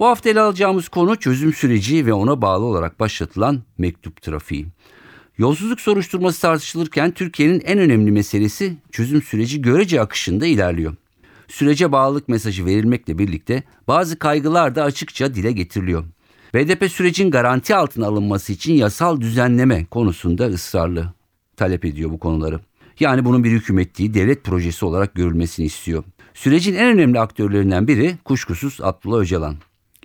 Bu hafta ele alacağımız konu çözüm süreci ve ona bağlı olarak başlatılan mektup trafiği. Yolsuzluk soruşturması tartışılırken Türkiye'nin en önemli meselesi çözüm süreci görece akışında ilerliyor. Sürece bağlılık mesajı verilmekle birlikte bazı kaygılar da açıkça dile getiriliyor. BDP sürecin garanti altına alınması için yasal düzenleme konusunda ısrarlı, talep ediyor bu konuları. Yani bunun bir hükümet değil, devlet projesi olarak görülmesini istiyor. Sürecin en önemli aktörlerinden biri kuşkusuz Abdullah Öcalan.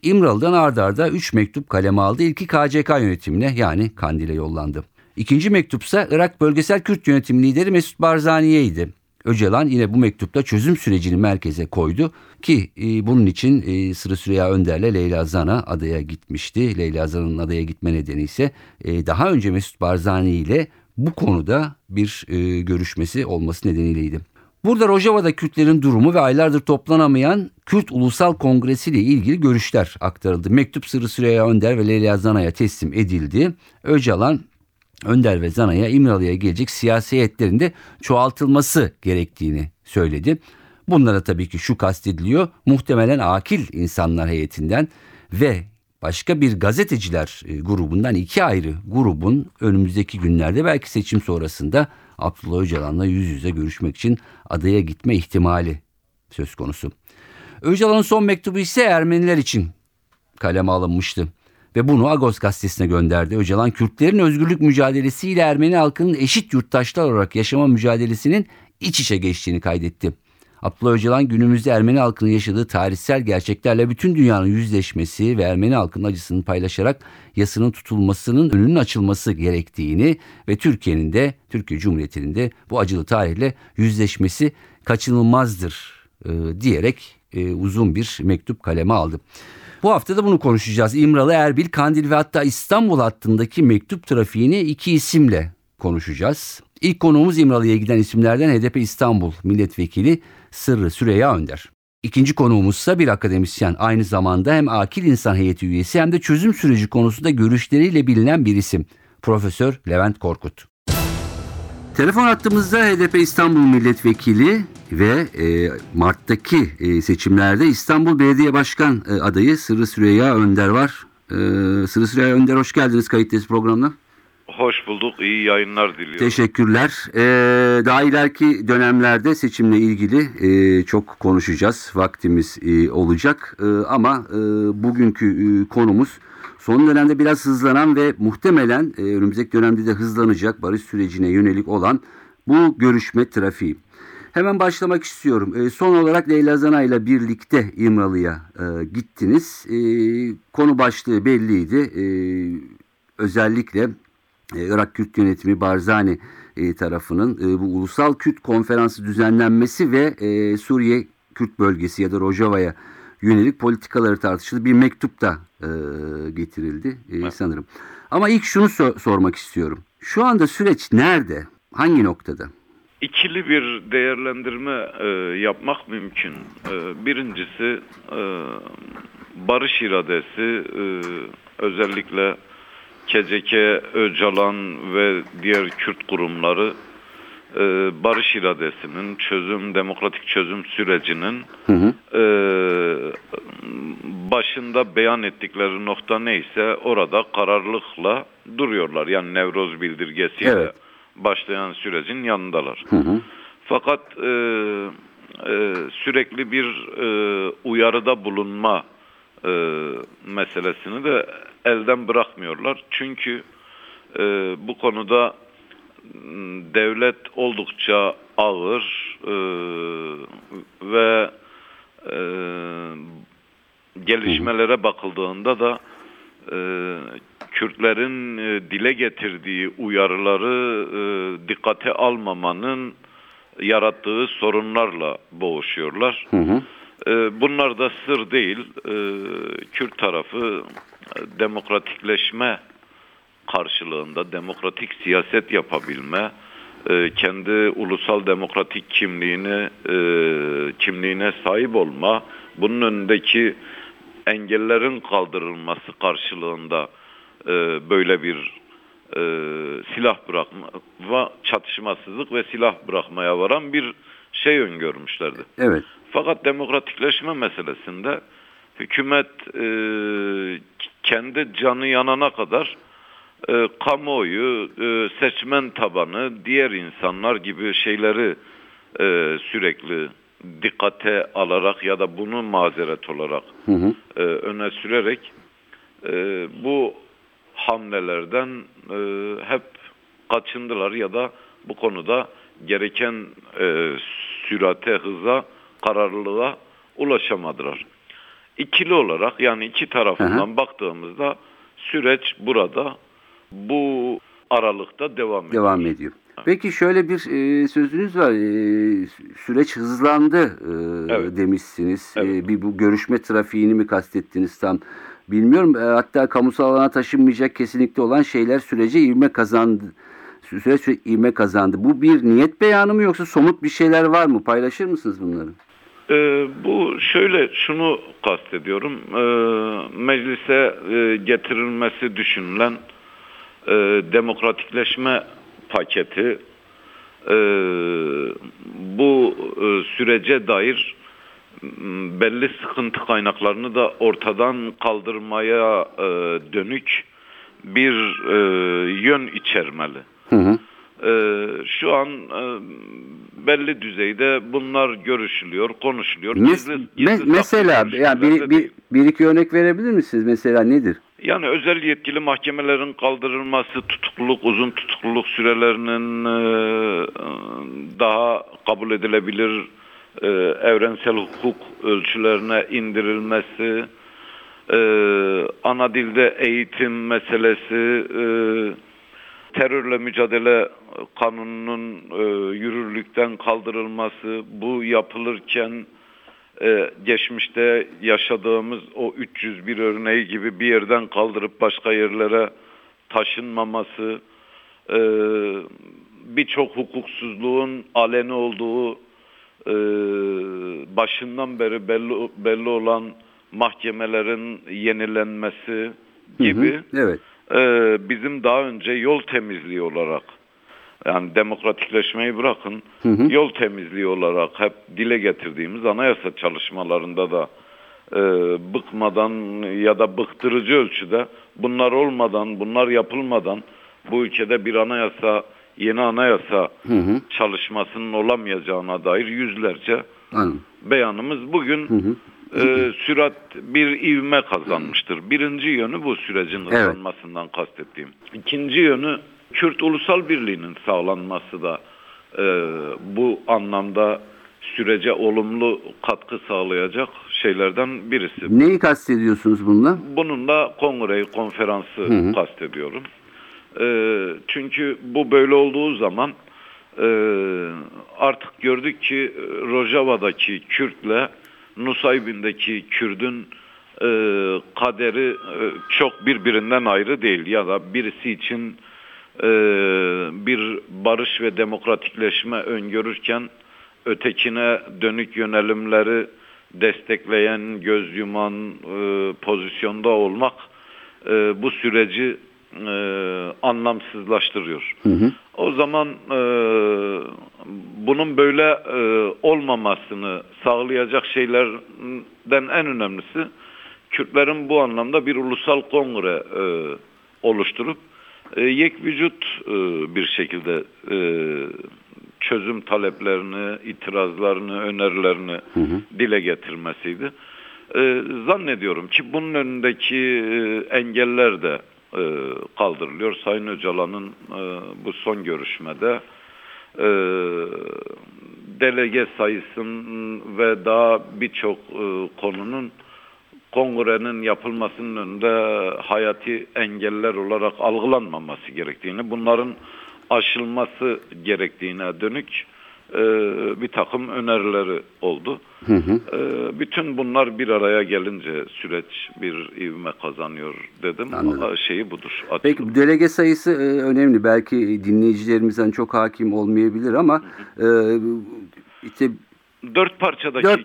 İmralı'dan ard arda 3 mektup kaleme aldı. İlki KCK yönetimine, yani Kandil'e yollandı. İkinci mektupsa Irak Bölgesel Kürt Yönetim Lideri Mesut Barzani'yeydi. Öcalan yine bu mektupta çözüm sürecini merkeze koydu ki bunun için Sırrı Süreyya Önder'le Leyla Zana adaya gitmişti. Leyla Zana'nın adaya gitme nedeni ise daha önce Mesut Barzani ile bu konuda bir görüşmesi olması nedeniyleydi. Burada Rojava'da Kürtlerin durumu ve aylardır toplanamayan Kürt Ulusal Kongresi ile ilgili görüşler aktarıldı. Mektup Sırrı Süreyya Önder ve Leyla Zana'ya teslim edildi. Öcalan, Önder ve Zana'ya İmralı'ya gelecek siyasi heyetlerinde çoğaltılması gerektiğini söyledi. Bunlara tabii ki şu kastediliyor: muhtemelen akil insanlar heyetinden ve başka bir gazeteciler grubundan, iki ayrı grubun önümüzdeki günlerde, belki seçim sonrasında Abdullah Öcalan'la yüz yüze görüşmek için adaya gitme ihtimali söz konusu. Öcalan'ın son mektubu ise Ermeniler için kaleme alınmıştı ve bunu Agos gazetesine gönderdi. Öcalan, Kürtlerin özgürlük mücadelesi ile Ermeni halkının eşit yurttaşlar olarak yaşama mücadelesinin iç içe geçtiğini kaydetti. Abdullah Öcalan, günümüzde Ermeni halkının yaşadığı tarihsel gerçeklerle bütün dünyanın yüzleşmesi ve Ermeni halkının acısını paylaşarak yasının tutulmasının önünün açılması gerektiğini ve Türkiye'nin de, Türkiye Cumhuriyeti'nin de bu acılı tarihle yüzleşmesi kaçınılmazdır diyerek uzun bir mektup kaleme aldı. Bu hafta da bunu konuşacağız. İmralı, Erbil, Kandil ve hatta İstanbul hattındaki mektup trafiğini iki isimle konuşacağız. İlk konuğumuz İmralı'ya giden isimlerden HDP İstanbul Milletvekili Sırrı Süreyya Önder. İkinci konuğumuzsa bir akademisyen, aynı zamanda hem akil insan heyeti üyesi hem de çözüm süreci konusunda görüşleriyle bilinen bir isim, Profesör Levent Korkut. Telefon hattımızda HDP İstanbul Milletvekili ve Mart'taki seçimlerde İstanbul Belediye Başkan adayı Sırrı Süreyya Önder var. Sırrı Süreyya Önder, hoş geldiniz Kayıttayız programına. Hoş bulduk, iyi yayınlar diliyorum. Teşekkürler. Daha ileriki dönemlerde seçimle ilgili çok konuşacağız, vaktimiz olacak. Ama bugünkü konumuz son dönemde biraz hızlanan ve muhtemelen önümüzdeki dönemde de hızlanacak barış sürecine yönelik olan bu görüşme trafiği. Hemen başlamak istiyorum. Son olarak Leyla Zana ile birlikte İmralı'ya gittiniz. Konu başlığı belliydi. Özellikle Irak Kürt Yönetimi Barzani tarafının bu Ulusal Kürt Konferansı düzenlenmesi ve Suriye Kürt Bölgesi ya da Rojava'ya yönelik politikaları tartışıldı. Bir mektup da getirildi sanırım. Ama ilk şunu sormak istiyorum. Şu anda süreç nerede? Hangi noktada? İkili bir değerlendirme yapmak mümkün. Birincisi barış iradesi, özellikle KCK, Öcalan ve diğer Kürt kurumları barış iradesinin, çözüm, demokratik çözüm sürecinin başında beyan ettikleri nokta neyse orada kararlılıkla duruyorlar. Yani Nevroz bildirgesiyle başlayan sürecin yanındalar. Fakat sürekli bir uyarıda bulunma meselesini de elden bırakmıyorlar. Çünkü bu konuda devlet oldukça ağır ve gelişmelere bakıldığında da Kürtlerin dile getirdiği uyarıları dikkate almamanın yarattığı sorunlarla boğuşuyorlar. Bunlar da sır değil. Kürt tarafı demokratikleşme karşılığında demokratik siyaset yapabilme, kendi ulusal demokratik kimliğine sahip olma, bunun önündeki engellerin kaldırılması karşılığında böyle bir silah bırakma ve çatışmasızlık ve silah bırakmaya varan bir şey öngörmüşlerdi. Evet. Fakat demokratikleşme meselesinde hükümet kendi canı yanana kadar kamuoyu, seçmen tabanı, diğer insanlar gibi şeyleri sürekli dikkate alarak ya da bunu mazeret olarak öne sürerek bu hamlelerden hep kaçındılar ya da bu konuda gereken sürate, hıza, kararlılığa ulaşamadılar. İkili olarak, yani iki tarafından baktığımızda süreç burada bu aralıkta devam ediyor. Peki şöyle bir sözünüz var, süreç hızlandı demişsiniz. Evet. Bir bu görüşme trafiğini mi kastettiniz tam bilmiyorum. Hatta kamusal alana taşınmayacak kesinlikle olan şeyler sürece ivme kazandı. Bu bir niyet beyanı mı yoksa somut bir şeyler var mı? Paylaşır mısınız bunları? Bu şöyle, şunu kastediyorum. Meclise getirilmesi düşünülen demokratikleşme paketi bu sürece dair belli sıkıntı kaynaklarını da ortadan kaldırmaya dönük bir yön içermeli. Şu an belli düzeyde bunlar görüşülüyor, konuşuluyor. Mesela yani bir iki örnek verebilir misiniz? Mesela nedir? Yani özel yetkili mahkemelerin kaldırılması, tutukluluk, uzun tutukluluk sürelerinin daha kabul edilebilir evrensel hukuk ölçülerine indirilmesi, ana dilde eğitim meselesi, terörle mücadele kanununun yürürlükten kaldırılması, bu yapılırken geçmişte yaşadığımız o 301 örneği gibi bir yerden kaldırıp başka yerlere taşınmaması, birçok hukuksuzluğun aleni olduğu başından beri belli olan mahkemelerin yenilenmesi gibi. Evet. Bizim daha önce yol temizliği olarak, yani demokratikleşmeyi bırakın, yol temizliği olarak hep dile getirdiğimiz anayasa çalışmalarında da bıkmadan ya da bıktırıcı ölçüde bunlar olmadan, bunlar yapılmadan bu ülkede bir anayasa, yeni anayasa çalışmasının olamayacağına dair yüzlerce beyanımız bugün sürat bir ivme kazanmıştır. Birinci yönü bu sürecin hızlanmasından kastettiğim. İkinci yönü Kürt Ulusal Birliği'nin sağlanması da bu anlamda sürece olumlu katkı sağlayacak şeylerden birisi. Neyi kastediyorsunuz bununla? Bununla kongreyi, konferansı kastediyorum. Çünkü bu böyle olduğu zaman artık gördük ki Rojava'daki Kürt'le Nusaybin'deki Kürd'ün kaderi çok birbirinden ayrı değil ya da birisi için bir barış ve demokratikleşme öngörürken ötekine dönük yönelimleri destekleyen, göz yuman pozisyonda olmak bu süreci anlamsızlaştırıyor. O zaman bunun böyle olmamasını sağlayacak şeylerden en önemlisi Kürtlerin bu anlamda bir ulusal kongre oluşturup yek vücut bir şekilde çözüm taleplerini, itirazlarını, önerilerini dile getirmesiydi. Zannediyorum ki bunun önündeki engeller de kaldırılıyor. Sayın Öcalan'ın bu son görüşmede delege sayısının ve daha birçok konunun kongrenin yapılmasının önünde hayati engeller olarak algılanmaması gerektiğini, bunların aşılması gerektiğine dönük bir takım önerileri oldu. Hı hı. Bütün bunlar bir araya gelince süreç bir ivme kazanıyor dedim. Anladım. Şeyi budur. Açtım. Peki delege sayısı önemli. Belki dinleyicilerimizden çok hakim olmayabilir ama işte dört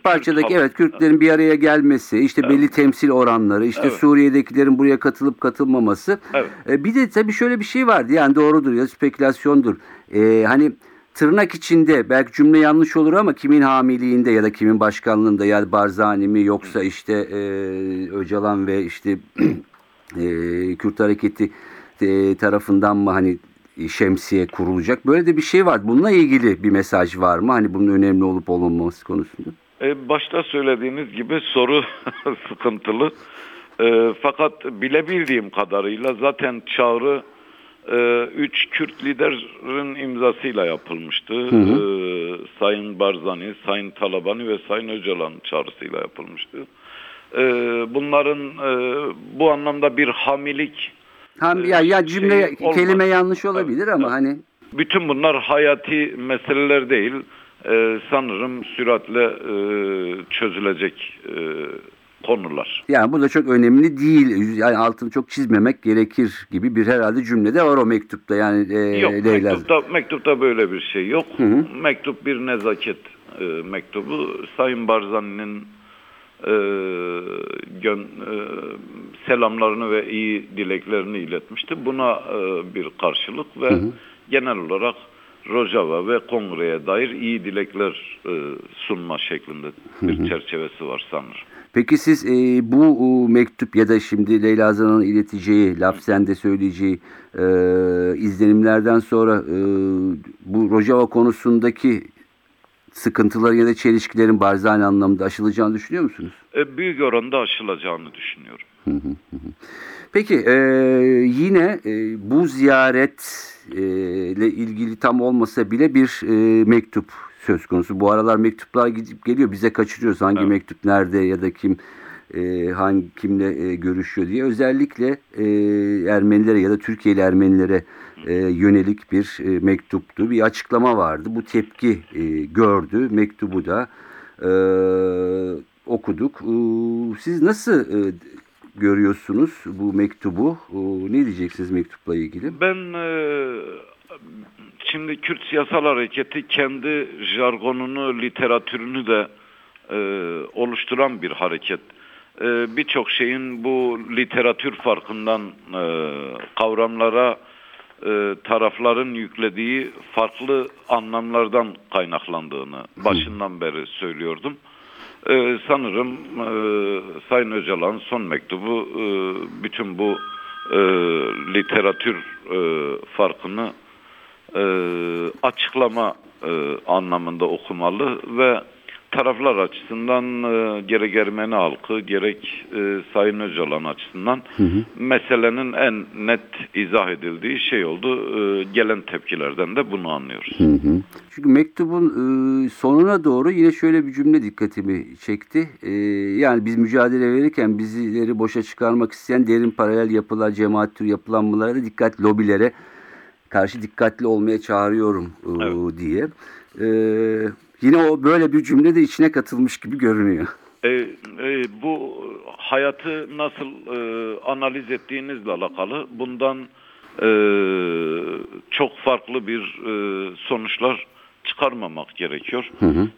parçadaki evet, Kürtlerin bir araya gelmesi, işte belli temsil oranları, işte Suriye'dekilerin buraya katılıp katılmaması. Evet. Bir de tabii şöyle bir şey vardı, yani doğrudur ya spekülasyondur. Hani tırnak içinde belki cümle yanlış olur ama kimin hamiliğinde ya da kimin başkanlığında, yani Barzani mi yoksa işte Öcalan ve işte Kürt hareketi tarafından mı hani şemsiye kurulacak? Böyle de bir şey var. Bununla ilgili bir mesaj var mı? Hani bunun önemli olup olmaması konusunda. Başta söylediğiniz gibi soru sıkıntılı. Fakat bilebildiğim kadarıyla zaten çağrı 3 Kürt liderin imzasıyla yapılmıştı. Hı hı. Sayın Barzani, Sayın Talabani ve Sayın Öcalan çağrısıyla yapılmıştı. Bunların bu anlamda bir hamilik ya cümle şey, kelime yanlış olabilir ama hani bütün bunlar hayati meseleler değil. Sanırım süratle çözülecek konular. Yani bu da çok önemli değil. Yani altını çok çizmemek gerekir gibi bir herhalde cümlede var o mektupta. Yani yok, mektupta böyle bir şey yok. Hı hı. Mektup bir nezaket mektubu. Sayın Barzani'nin selamlarını ve iyi dileklerini iletmişti. Buna bir karşılık ve hı hı. genel olarak Rojava ve Kongre'ye dair iyi dilekler sunma şeklinde bir hı hı. çerçevesi var sanırım. Peki siz bu mektup ya da şimdi Leyla Zana'nın ileteceği, Lapsen'de söyleyeceği izlenimlerden sonra bu Rojava konusundaki sıkıntılar ya da çelişkilerin Barzani anlamında aşılacağını düşünüyor musunuz? Büyük oranda aşılacağını düşünüyorum. Peki yine bu ziyaretle ilgili tam olmasa bile bir mektup söz konusu. Bu aralar mektuplar gidip geliyor. Bize kaçırıyoruz hangi mektup nerede ya da kim kimle görüşüyor diye. Özellikle Ermenilere ya da Türkiye'li Ermenilere yönelik bir mektuptu. Bir açıklama vardı. Bu tepki gördü. Mektubu da okuduk. Siz nasıl görüyorsunuz bu mektubu? Ne diyeceksiniz mektupla ilgili? Ben şimdi Kürt Siyasal Hareketi kendi jargonunu, literatürünü de oluşturan bir hareket. Birçok şeyin bu literatür farkından kavramlara tarafların yüklediği farklı anlamlardan kaynaklandığını başından beri söylüyordum. Sanırım Sayın Öcalan son mektubu bütün bu literatür farkını açıklama anlamında okumalı ve taraflar açısından gerek Ermeni halkı gerek Sayın Öcalan açısından hı hı. meselenin en net izah edildiği şey oldu. Gelen tepkilerden de bunu anlıyoruz. Hı hı. Çünkü mektubun sonuna doğru yine şöyle bir cümle dikkatimi çekti. Yani biz mücadele verirken bizleri boşa çıkarmak isteyen derin paralel yapılar, cemaat tür yapılanmalara da dikkat, lobilere karşı dikkatli olmaya çağırıyorum diye. Yine o böyle bir cümle de içine katılmış gibi görünüyor. Bu hayatı nasıl analiz ettiğinizle alakalı. Bundan çok farklı bir sonuçlar çıkarmamak gerekiyor. Hı hı.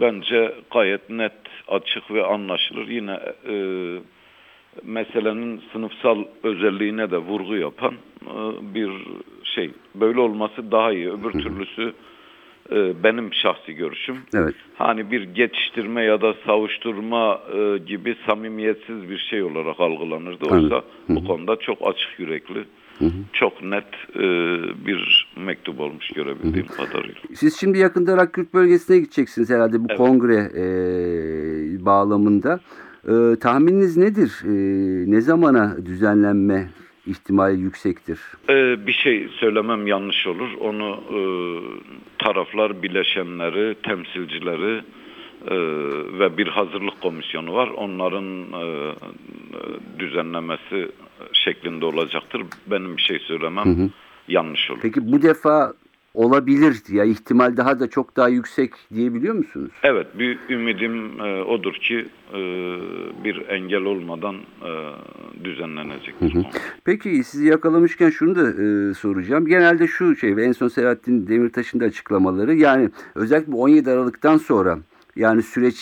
Bence gayet net, açık ve anlaşılır. Yine meselenin sınıfsal özelliğine de vurgu yapan bir şey. Böyle olması daha iyi. Öbür türlüsü benim şahsi görüşüm. Evet. Hani bir geçiştirme ya da savuşturma gibi samimiyetsiz bir şey olarak algılanırdı. Oysa bu konuda çok açık yürekli, çok net bir mektup olmuş görebildiğim kadarıyla. Siz şimdi yakında Akkürt bölgesine gideceksiniz herhalde bu kongre bağlamında. Tahmininiz nedir? Ne zamana düzenlenme ihtimali yüksektir? Bir şey söylemem yanlış olur. Onu taraflar, bileşenleri, temsilcileri ve bir hazırlık komisyonu var. Onların düzenlemesi şeklinde olacaktır. Benim bir şey söylemem yanlış olur. Peki bu defa olabilir ya, ihtimal daha da çok daha yüksek diyebiliyor musunuz? Evet, bir ümidim odur ki bir engel olmadan düzenlenecektir. Hı hı. Peki sizi yakalamışken şunu da soracağım. Genelde şu şey ve en son Selahattin Demirtaş'ın da açıklamaları, yani özellikle 17 Aralık'tan sonra yani süreç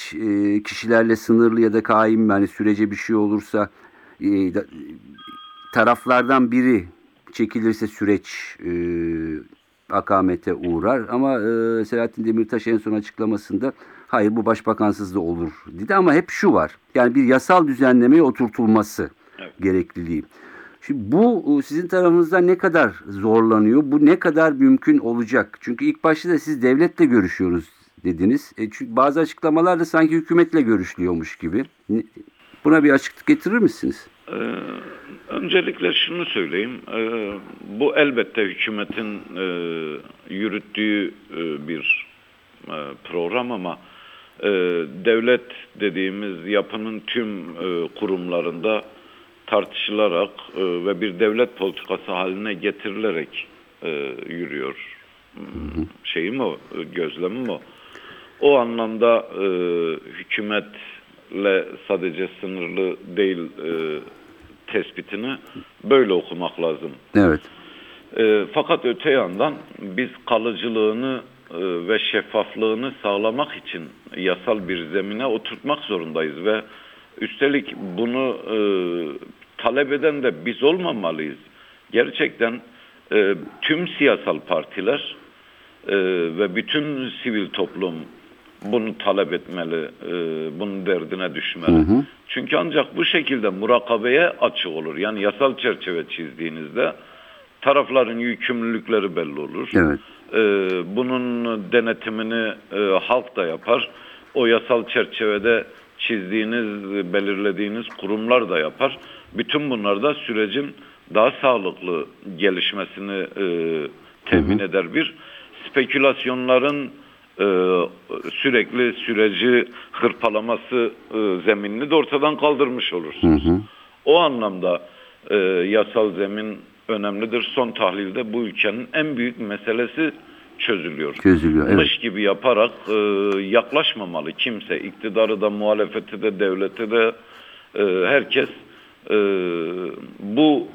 kişilerle sınırlı ya da kaim, yani sürece bir şey olursa taraflardan biri çekilirse süreç akamete uğrar. Ama Selahattin Demirtaş en son açıklamasında hayır bu başbakansız da olur dedi, ama hep şu var. Yani bir yasal düzenlemeye oturtulması gerekliliği. Şimdi bu sizin tarafınızdan ne kadar zorlanıyor? Bu ne kadar mümkün olacak? Çünkü ilk başta da siz devletle görüşüyoruz dediniz. Çünkü bazı açıklamalar da sanki hükümetle görüşülüyormuş gibi. Buna bir açıklık getirir misiniz? Öncelikle şunu söyleyeyim. Bu elbette hükümetin yürüttüğü bir program, ama devlet dediğimiz yapının tüm kurumlarında tartışılarak ve bir devlet politikası haline getirilerek yürüyor. Şeyim o, gözlemim o. O anlamda hükümetle sadece sınırlı değil tespitini böyle okumak lazım. Evet. Fakat öte yandan biz kalıcılığını ve şeffaflığını sağlamak için yasal bir zemine oturtmak zorundayız ve üstelik bunu talep eden de biz olmamalıyız. Gerçekten tüm siyasal partiler ve bütün sivil toplum bunu talep etmeli, bunun derdine düşmeli. Hı hı. Çünkü ancak bu şekilde murakabeye açık olur. Yani yasal çerçeve çizdiğinizde tarafların yükümlülükleri belli olur. Evet. Bunun denetimini halk da yapar. O yasal çerçevede çizdiğiniz, belirlediğiniz kurumlar da yapar. Bütün bunlar da sürecin daha sağlıklı gelişmesini temin eder. Bir, spekülasyonların sürekli süreci hırpalaması zeminini de ortadan kaldırmış olursunuz. Hı hı. O anlamda yasal zemin önemlidir. Son tahlilde bu ülkenin en büyük meselesi çözülüyor. Mış gibi yaparak yaklaşmamalı kimse. İktidarı da, muhalefeti de, devleti de, herkes bu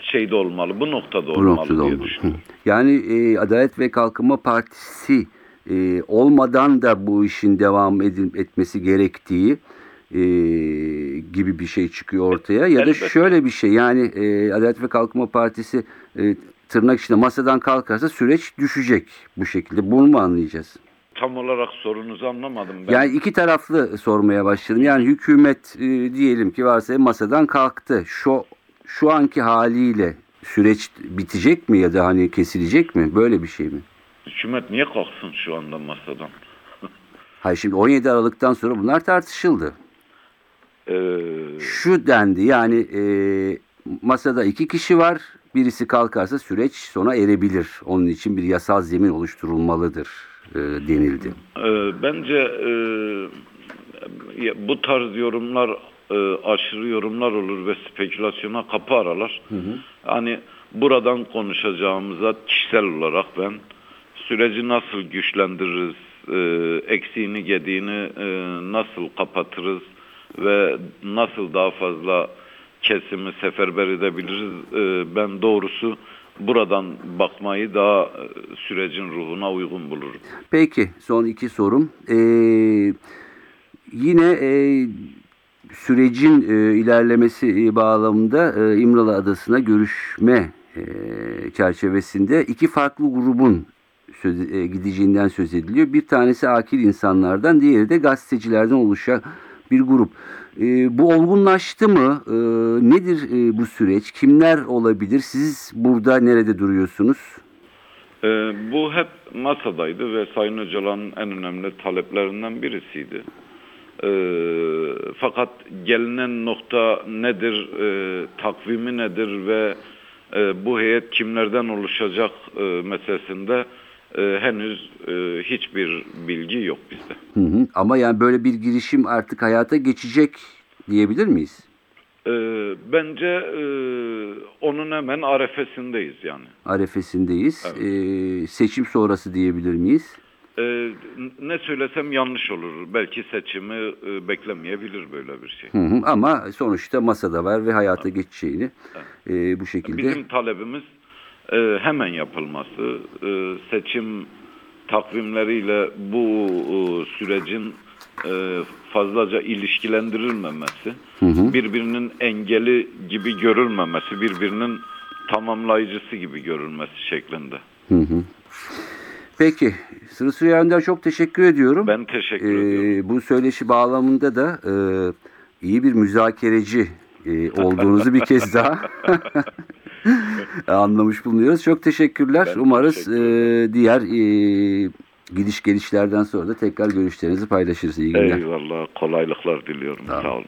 şeyde olmalı, bu noktada olmalı, diye düşünüyorum. Yani Adalet ve Kalkınma Partisi olmadan da bu işin devam etmesi gerektiği gibi bir şey çıkıyor ortaya. Ya da şöyle bir şey, yani Adalet ve Kalkınma Partisi tırnak içinde masadan kalkarsa süreç düşecek bu şekilde. Bunu mu anlayacağız? Tam olarak sorunuzu anlamadım ben. Yani iki taraflı sormaya başladım. Yani hükümet diyelim ki varsa masadan kalktı. Şu anki haliyle süreç bitecek mi ya da hani kesilecek mi? Böyle bir şey mi? Hükümet niye kalksın şu anda masadan? Hayır, şimdi 17 Aralık'tan sonra bunlar tartışıldı. Şu dendi yani masada iki kişi var. Birisi kalkarsa süreç sona erebilir. Onun için bir yasal zemin oluşturulmalıdır denildi. Bence bu tarz yorumlar aşırı yorumlar olur ve spekülasyona kapı aralar. Hı hı. Hani buradan konuşacağımıza kişisel olarak ben süreci nasıl güçlendiririz, eksiğini gediğini nasıl kapatırız ve nasıl daha fazla kesimi seferber edebiliriz, ben doğrusu buradan bakmayı daha sürecin ruhuna uygun bulurum. Peki, son iki sorum. Yine sürecin ilerlemesi bağlamında İmralı Adası'na görüşme çerçevesinde iki farklı grubun gideceğinden söz ediliyor. Bir tanesi akil insanlardan, diğeri de gazetecilerden oluşan bir grup. Bu olgunlaştı mı? Nedir bu süreç? Kimler olabilir? Siz burada nerede duruyorsunuz? Bu hep masadaydı ve Sayın Öcalan'ın en önemli taleplerinden birisiydi. Fakat gelinen nokta nedir, takvimi nedir ve bu heyet kimlerden oluşacak meselesinde henüz hiçbir bilgi yok bizde. Hı hı. Ama yani böyle bir girişim artık hayata geçecek diyebilir miyiz? Bence onun hemen arefesindeyiz yani. Arefesindeyiz. Evet. Seçim sonrası diyebilir miyiz? Ne söylesem yanlış olur. Belki seçimi beklemeyebilir böyle bir şey. Hı hı. Ama sonuçta masada var ve hayata evet. geçeceğini evet. Bu şekilde. Bizim talebimiz hemen yapılması. Seçim takvimleriyle bu sürecin fazlaca ilişkilendirilmemesi, hı hı. birbirinin engeli gibi görülmemesi, birbirinin tamamlayıcısı gibi görülmesi şeklinde. Hı hı. Peki, Sırrı Süreyya Önder, çok teşekkür ediyorum. Ben teşekkür ediyorum. Bu söyleşi bağlamında da iyi bir müzakereci olduğunuzu bir kez daha anlamış bulunuyoruz. Çok teşekkürler. Ben umarız diğer gidiş gelişlerden sonra da tekrar görüşlerinizi paylaşırız. İyi günler. Eyvallah. Kolaylıklar diliyorum. Tamam. Sağ olun.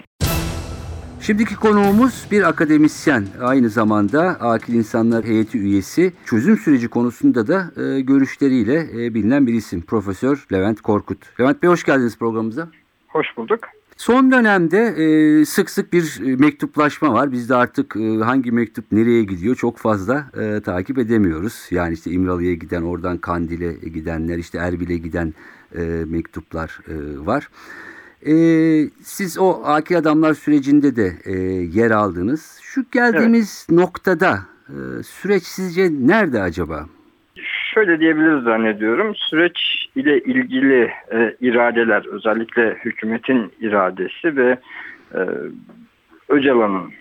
Şimdiki konuğumuz bir akademisyen. Aynı zamanda Akil İnsanlar Heyeti üyesi. Çözüm süreci konusunda da görüşleriyle bilinen bir isim. Profesör Levent Korkut. Levent Bey, hoş geldiniz programımıza. Hoş bulduk. Son dönemde sık sık bir mektuplaşma var. Biz de artık hangi mektup nereye gidiyor çok fazla takip edemiyoruz. Yani işte İmralı'ya giden, oradan Kandil'e gidenler, işte Erbil'e giden mektuplar var. Siz o Akil Adamlar sürecinde de yer aldınız. Şu geldiğimiz evet. noktada süreç sizce nerede acaba? Şöyle diyebiliriz zannediyorum. Süreç ile ilgili iradeler, özellikle hükümetin iradesi ve Öcalan'ın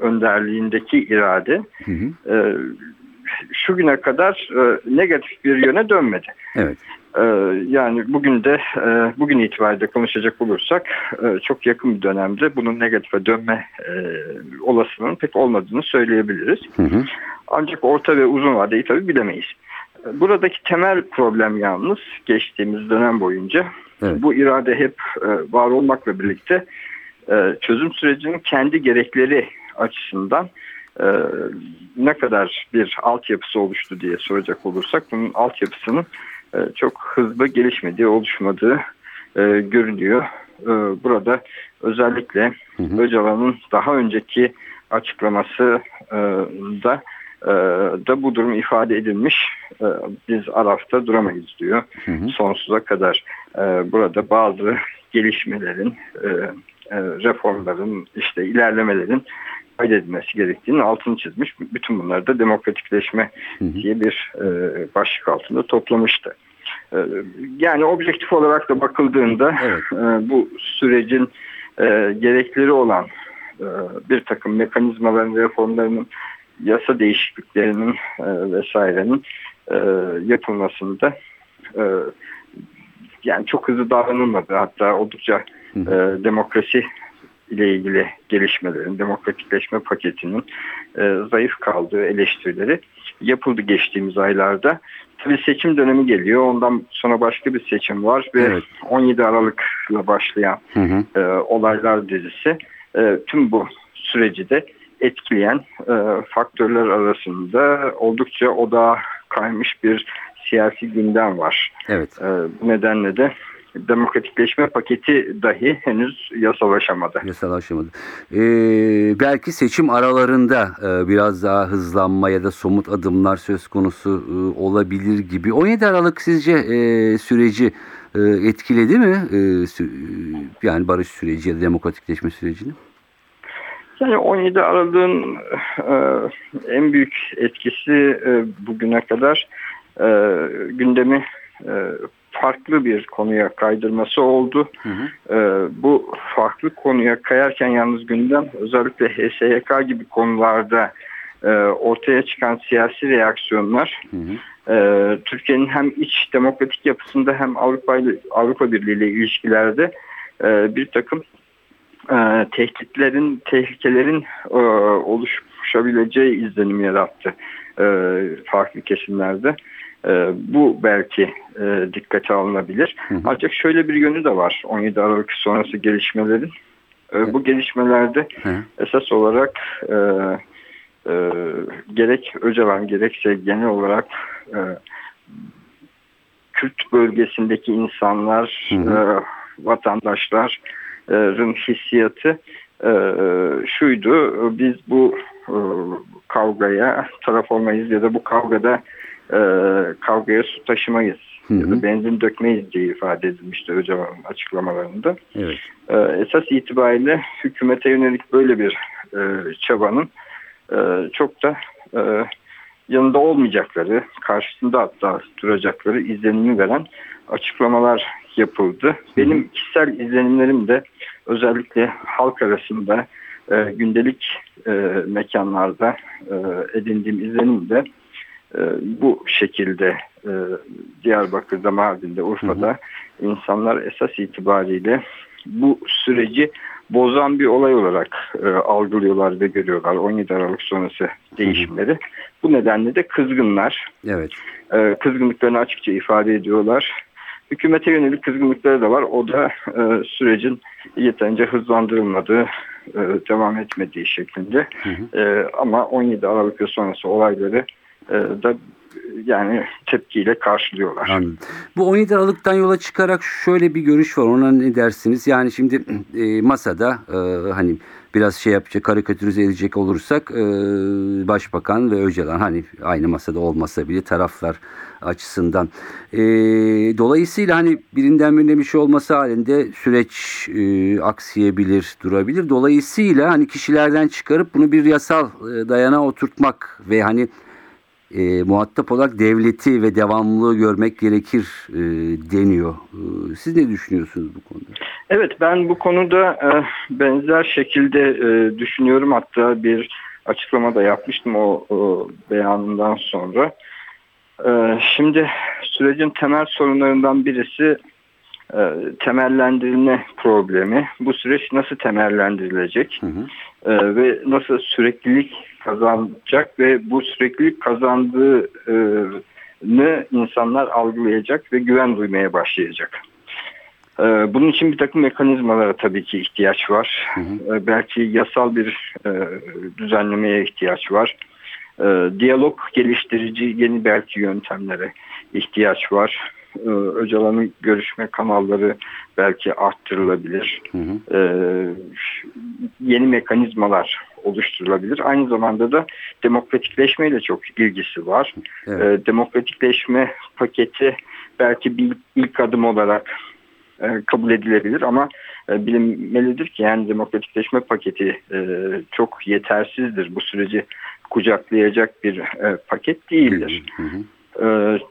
önderliğindeki irade hı hı. Şu güne kadar negatif bir yöne dönmedi. Evet. Yani bugün de bugün itibariyle konuşacak olursak çok yakın bir dönemde bunun negatife dönme olasılığının pek olmadığını söyleyebiliriz. Hı hı. Ancak orta ve uzun vadeyi tabii bilemeyiz. Buradaki temel problem yalnız geçtiğimiz dönem boyunca evet. bu irade hep var olmakla birlikte çözüm sürecinin kendi gerekleri açısından ne kadar bir altyapısı oluştu diye soracak olursak bunun altyapısının çok hızlı gelişmediği, oluşmadığı görünüyor. Burada özellikle Öcalan'ın daha önceki açıklaması da bu durum ifade edilmiş. Biz Araf'ta duramayız diyor. Hı hı. Sonsuza kadar burada bazı gelişmelerin, reformların, işte ilerlemelerin kaydedilmesi gerektiğini altını çizmiş. Bütün bunları da demokratikleşme hı hı. diye bir başlık altında toplamıştı. Yani objektif olarak da bakıldığında evet. Bu sürecin gerekleri olan bir takım mekanizmaların, reformlarının, yasa değişikliklerinin vesairenin yapılmasında yani çok hızlı davranılmadı. Hatta oldukça demokrasi ile ilgili gelişmelerin, demokratikleşme paketinin zayıf kaldığı eleştirileri yapıldı geçtiğimiz aylarda. Tabii seçim dönemi geliyor. Ondan sonra başka bir seçim var ve evet. 17 Aralık'la başlayan hı hı. Olaylar dizisi tüm bu süreci de etkileyen faktörler arasında oldukça odağa kaymış bir siyasi gündem var. Evet. Bu nedenle de demokratikleşme paketi dahi henüz yasalaşamadı. Belki seçim aralarında biraz daha hızlanma ya da somut adımlar söz konusu olabilir gibi. 17 Aralık sizce süreci etkiledi mi? Yani barış süreci ya da demokratikleşme sürecini? Yani 17 Aralık'ın en büyük etkisi bugüne kadar gündemi farklı bir konuya kaydırması oldu. Hı hı. Bu farklı konuya kayarken yalnız gündem özellikle HSYK gibi konularda ortaya çıkan siyasi reaksiyonlar hı hı. Türkiye'nin hem iç demokratik yapısında hem Avrupa Birliği ile ilişkilerde bir takım tehlikelerin oluşabileceği izlenimi yarattı farklı kesimlerde. Bu belki dikkate alınabilir. Hı hı. Ancak şöyle bir yönü de var 17 Aralık sonrası gelişmelerin. Bu gelişmelerde hı hı. esas olarak gerek Öcalan gerekse genel olarak Kürt bölgesindeki insanlar, hı hı. Vatandaşların hissiyatı şuydu: biz bu kavgaya taraf olmayız ya da bu kavgada kavgaya su taşımayız, hı hı, ya da benzin dökmeyiz diye ifade edilmişti Öcalan'ın açıklamalarında. Evet. Esas itibariyle hükümete yönelik böyle bir çabanın çok da yanında olmayacakları, karşısında hatta duracakları izlenimi veren açıklamalar yapıldı. Benim kişisel izlenimlerim de özellikle halk arasında gündelik mekanlarda edindiğim izlenim de bu şekilde. Diyarbakır'da, Mardin'de, Urfa'da, hı hı, insanlar esas itibariyle bu süreci bozan bir olay olarak algılıyorlar ve görüyorlar 17 Aralık sonrası değişimleri. Hı hı. Bu nedenle de kızgınlar. Evet. Kızgınlıklarını açıkça ifade ediyorlar. Hükümete yönelik kızgınlıkları da var. O da sürecin yeterince hızlandırılmadığı, devam etmediği şeklinde. Hı hı. Ama 17 Aralık sonrası olayları da yani tepkiyle karşılıyorlar. Anladım. Bu 17 Aralık'tan yola çıkarak şöyle bir görüş var. Ona ne dersiniz? Yani şimdi masada hani biraz şey yapacak, karikatürize edecek olursak Başbakan ve Öcalan, hani aynı masada olmasa bile taraflar açısından. Dolayısıyla hani birinden birine bir şey olması halinde süreç aksayabilir, durabilir. Dolayısıyla hani kişilerden çıkarıp bunu bir yasal dayanağa oturtmak ve hani muhatap olarak devleti ve devamlılığı görmek gerekir deniyor. Siz ne düşünüyorsunuz bu konuda? Evet, ben bu konuda benzer şekilde düşünüyorum. Hatta bir açıklama da yapmıştım o beyanından sonra. Şimdi sürecin temel sorunlarından birisi temellendirilme problemi. Bu süreç nasıl temellendirilecek, hı hı, ve nasıl süreklilik kazanacak ve bu süreklilik kazandığını insanlar algılayacak ve güven duymaya başlayacak. Bunun için bir takım mekanizmalara tabii ki ihtiyaç var. Hı hı. Belki yasal bir düzenlemeye ihtiyaç var. Diyalog geliştirici yeni belki yöntemlere ihtiyaç var. Öcalan'ın görüşme kanalları belki arttırılabilir. Hı hı. Yeni mekanizmalar oluşturulabilir. Aynı zamanda da demokratikleşmeyle çok ilgisi var. Evet. Demokratikleşme paketi belki bir ilk adım olarak kabul edilebilir ama bilinmelidir ki yani demokratikleşme paketi çok yetersizdir. Bu süreci kucaklayacak bir paket değildir. Hı hı.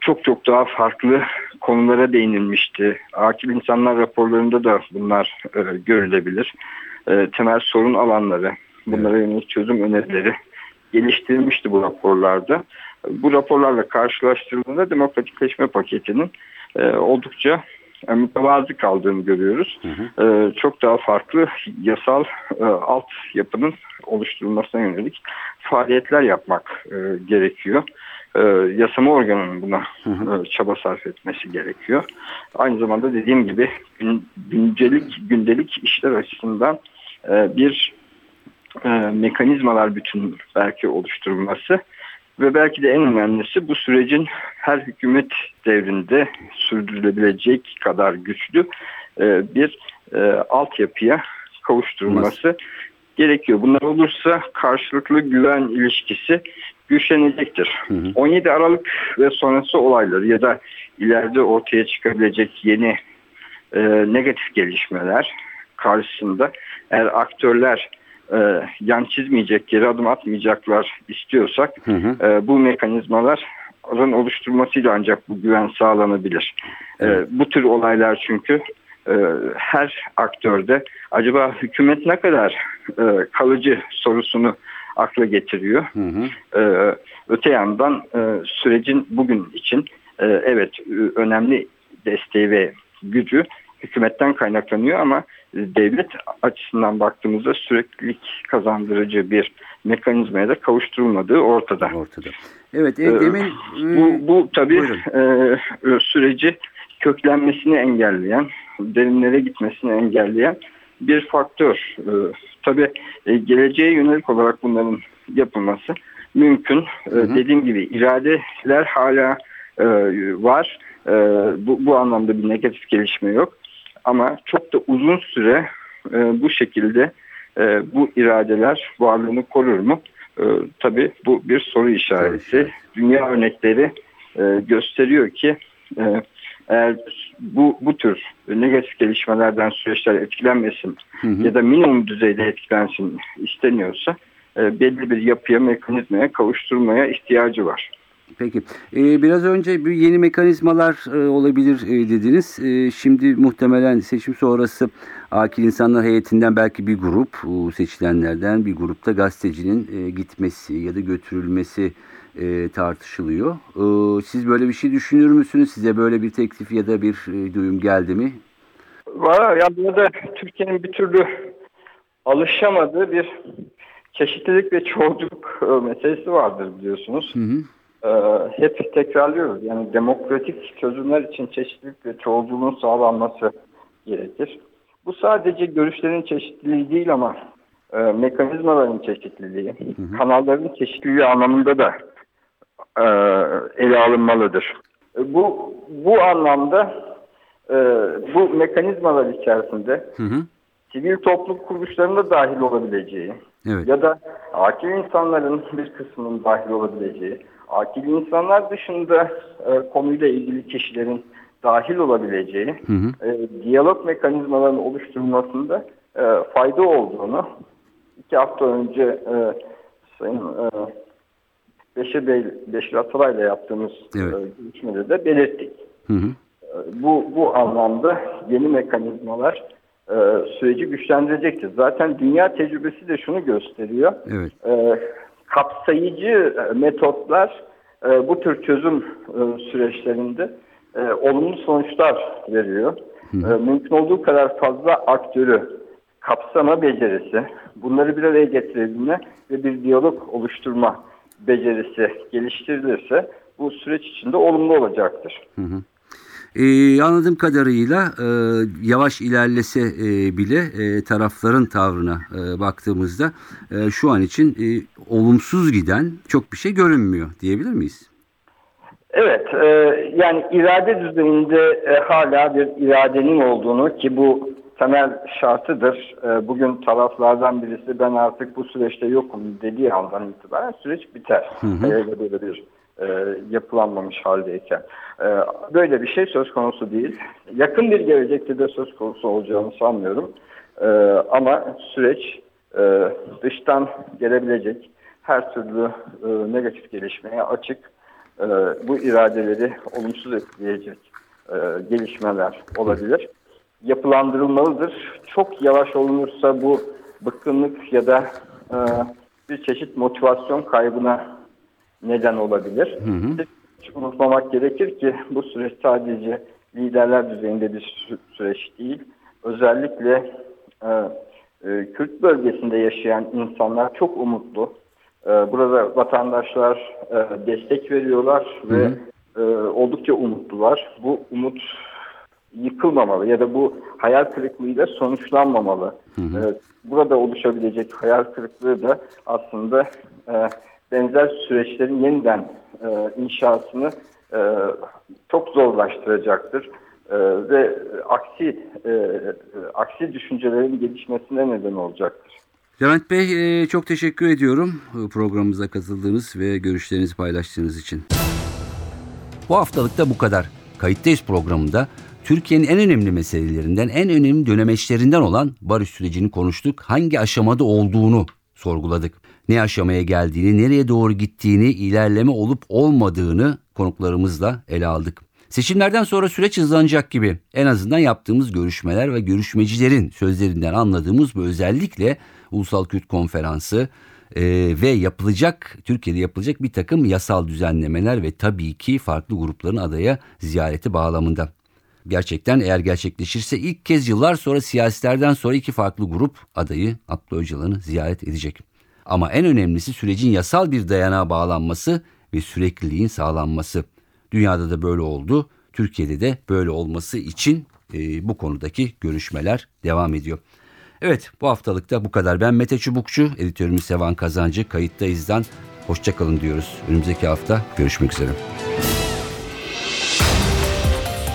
Çok çok daha farklı konulara değinilmişti. Akil insanlar raporlarında da bunlar görülebilir. Temel sorun alanları, bunlara yönelik çözüm önerileri geliştirilmişti bu raporlarda. Bu raporlarla karşılaştırıldığında demokratikleşme paketinin oldukça mütevazı kaldığını görüyoruz. Hı hı. Çok daha farklı yasal altyapının oluşturulmasına yönelik faaliyetler yapmak gerekiyor. Yasama organının buna, hı hı, çaba sarf etmesi gerekiyor. Aynı zamanda dediğim gibi gündelik işler açısından bir mekanizmalar bütün belki oluşturulması ve belki de en önemlisi bu sürecin her hükümet devrinde sürdürülebilecek kadar güçlü bir altyapıya kavuşturulması, hı, gerekiyor. Bunlar olursa karşılıklı güven ilişkisi güçlenecektir. Hı hı. 17 Aralık ve sonrası olayları ya da ileride ortaya çıkabilecek yeni negatif gelişmeler karşısında eğer aktörler yan çizmeyecek, geri adım atmayacaklar istiyorsak, hı hı, bu mekanizmaların oluşturmasıyla ancak bu güven sağlanabilir. Evet. Bu tür olaylar çünkü her aktörde acaba hükümet ne kadar kalıcı sorusunu akla getiriyor. Hı hı. Öte yandan sürecin bugün için evet önemli desteği ve gücü hükümetten kaynaklanıyor ama devlet açısından baktığımızda süreklilik kazandırıcı bir mekanizmaya da kavuşturulmadığı ortada. Evet, bu tabii süreci köklenmesini engelleyen, derinlere gitmesini engelleyen bir faktör. Tabii geleceğe yönelik olarak bunların yapılması mümkün. Hı hı. Dediğim gibi iradeler hala var. Bu anlamda bir negatif gelişme yok. Ama çok da uzun süre bu şekilde bu iradeler varlığını korur mu? Tabii bu bir soru işareti. Dünya örnekleri gösteriyor ki eğer bu tür negatif gelişmelerden süreçler etkilenmesin ya da minimum düzeyde etkilensin isteniyorsa belli bir yapıya, mekanizmaya kavuşturmaya ihtiyacı var. Peki. Biraz önce bir yeni mekanizmalar olabilir dediniz. Şimdi muhtemelen seçim sonrası akil insanlar heyetinden belki bir grup, seçilenlerden bir grupta gazetecinin gitmesi ya da götürülmesi tartışılıyor. Siz böyle bir şey düşünür müsünüz? Size böyle bir teklif ya da bir duyum geldi mi? Var ya, burada Türkiye'nin bir türlü alışamadığı bir çeşitlilik ve çoğulluk meselesi vardır, biliyorsunuz. Hı hı. Hep tekrarlıyoruz. Yani demokratik çözümler için çeşitlilik ve çoğulculuğun sağlanması gerekir. Bu sadece görüşlerin çeşitliliği değil ama mekanizmaların çeşitliliği, kanalların çeşitliliği anlamında da ele alınmalıdır. Bu anlamda bu mekanizmalar içerisinde sivil toplum kuruluşlarında dahil olabileceği ya da akil insanların bir kısmının dahil olabileceği, akil insanlar dışında konuyla ilgili kişilerin dahil olabileceği diyalog mekanizmalarının oluşturulmasında fayda olduğunu 2 hafta önce Sayın Beşir Atalay'la yaptığımız görüşmede de belirttik. Bu anlamda yeni mekanizmalar süreci güçlendirecektir. Zaten dünya tecrübesi de şunu gösteriyor. Evet. Kapsayıcı metotlar bu tür çözüm süreçlerinde olumlu sonuçlar veriyor. Mümkün olduğu kadar fazla aktörü kapsama becerisi, bunları bir araya getirebilme ve bir diyalog oluşturma becerisi geliştirilirse bu süreç içinde olumlu olacaktır. Anladığım kadarıyla yavaş ilerlese bile tarafların tavrına baktığımızda şu an için olumsuz giden çok bir şey görünmüyor diyebilir miyiz? Evet, yani irade düzeyinde hala bir iradenin olduğunu, ki bu temel şartıdır. Bugün taraflardan birisi ben artık bu süreçte yokum dediği andan itibaren süreç biter. Öyle böyle bir yapılanmamış haldeyken. Böyle bir şey söz konusu değil. Yakın bir gelecekte de söz konusu olacağını sanmıyorum. Ama süreç dıştan gelebilecek her türlü negatif gelişmeye açık. Bu iradeleri olumsuz etkileyecek gelişmeler olabilir. Yapılandırılmalıdır. Çok yavaş olunursa bu bıkkınlık ya da bir çeşit motivasyon kaybına neden olabilir. Hiç unutmamak gerekir ki bu süreç sadece liderler düzeyinde bir süreç değil. Özellikle Kürt bölgesinde yaşayan insanlar çok umutlu. Burada vatandaşlar destek veriyorlar ve oldukça umutlular. Bu umut yıkılmamalı ya da bu hayal kırıklığıyla sonuçlanmamalı. Burada oluşabilecek hayal kırıklığı da aslında benzer süreçlerin yeniden inşasını çok zorlaştıracaktır ve aksi düşüncelerin gelişmesine neden olacaktır. Levent Bey, çok teşekkür ediyorum programımıza katıldığınız ve görüşlerinizi paylaştığınız için. Bu haftalıkta bu kadar. Kayıttayız programında Türkiye'nin en önemli meselelerinden, en önemli dönemeçlerinden olan barış sürecini konuştuk. Hangi aşamada olduğunu sorguladık. Ne aşamaya geldiğini, nereye doğru gittiğini, ilerleme olup olmadığını konuklarımızla ele aldık. Seçimlerden sonra süreç hızlanacak gibi. En azından yaptığımız görüşmeler ve görüşmecilerin sözlerinden anladığımız bu, özellikle Ulusal Kürt Konferansı ve Türkiye'de yapılacak bir takım yasal düzenlemeler ve tabii ki farklı grupların adaya ziyareti bağlamında. Gerçekten eğer gerçekleşirse ilk kez yıllar sonra siyasilerden sonra 2 farklı grup adayı Abdullah Öcalan'ı ziyaret edecek. Ama en önemlisi sürecin yasal bir dayanağa bağlanması ve sürekliliğin sağlanması. Dünyada da böyle oldu. Türkiye'de de böyle olması için bu konudaki görüşmeler devam ediyor. Evet, bu haftalıkta bu kadar. Ben Mete Çubukçu, editörümüz Sevan Kazancı. Kayıttayız'dan hoşça kalın diyoruz. Önümüzdeki hafta görüşmek üzere.